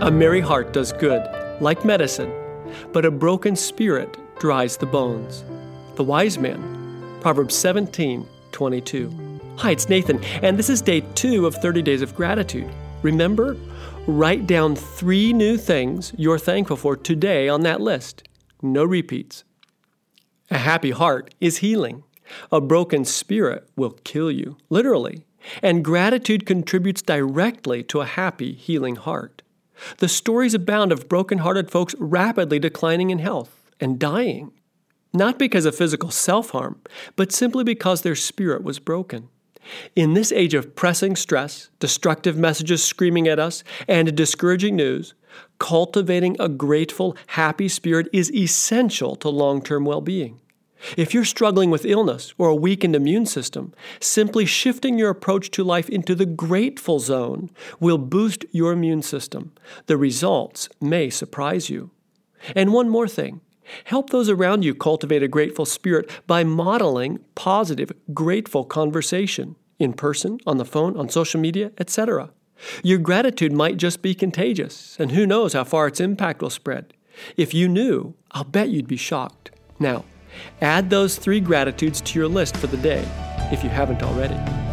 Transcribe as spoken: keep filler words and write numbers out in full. A merry heart does good, like medicine, but a broken spirit dries the bones. The wise man, Proverbs seventeen twenty-two. Hi, it's Nathan, and this is day two of thirty Days of Gratitude. Remember, write down three new things you're thankful for today on that list. No repeats. A happy heart is healing. A broken spirit will kill you, literally. And gratitude contributes directly to a happy, healing heart. The stories abound of broken-hearted folks rapidly declining in health and dying, not because of physical self-harm, but simply because their spirit was broken. In this age of pressing stress, destructive messages screaming at us, and discouraging news, cultivating a grateful, happy spirit is essential to long-term well-being. If you're struggling with illness or a weakened immune system, simply shifting your approach to life into the grateful zone will boost your immune system. The results may surprise you. And one more thing, help those around you cultivate a grateful spirit by modeling positive, grateful conversation in person, on the phone, on social media, et cetera. Your gratitude might just be contagious, and who knows how far its impact will spread. If you knew, I'll bet you'd be shocked. Now, add those three gratitudes to your list for the day, if you haven't already.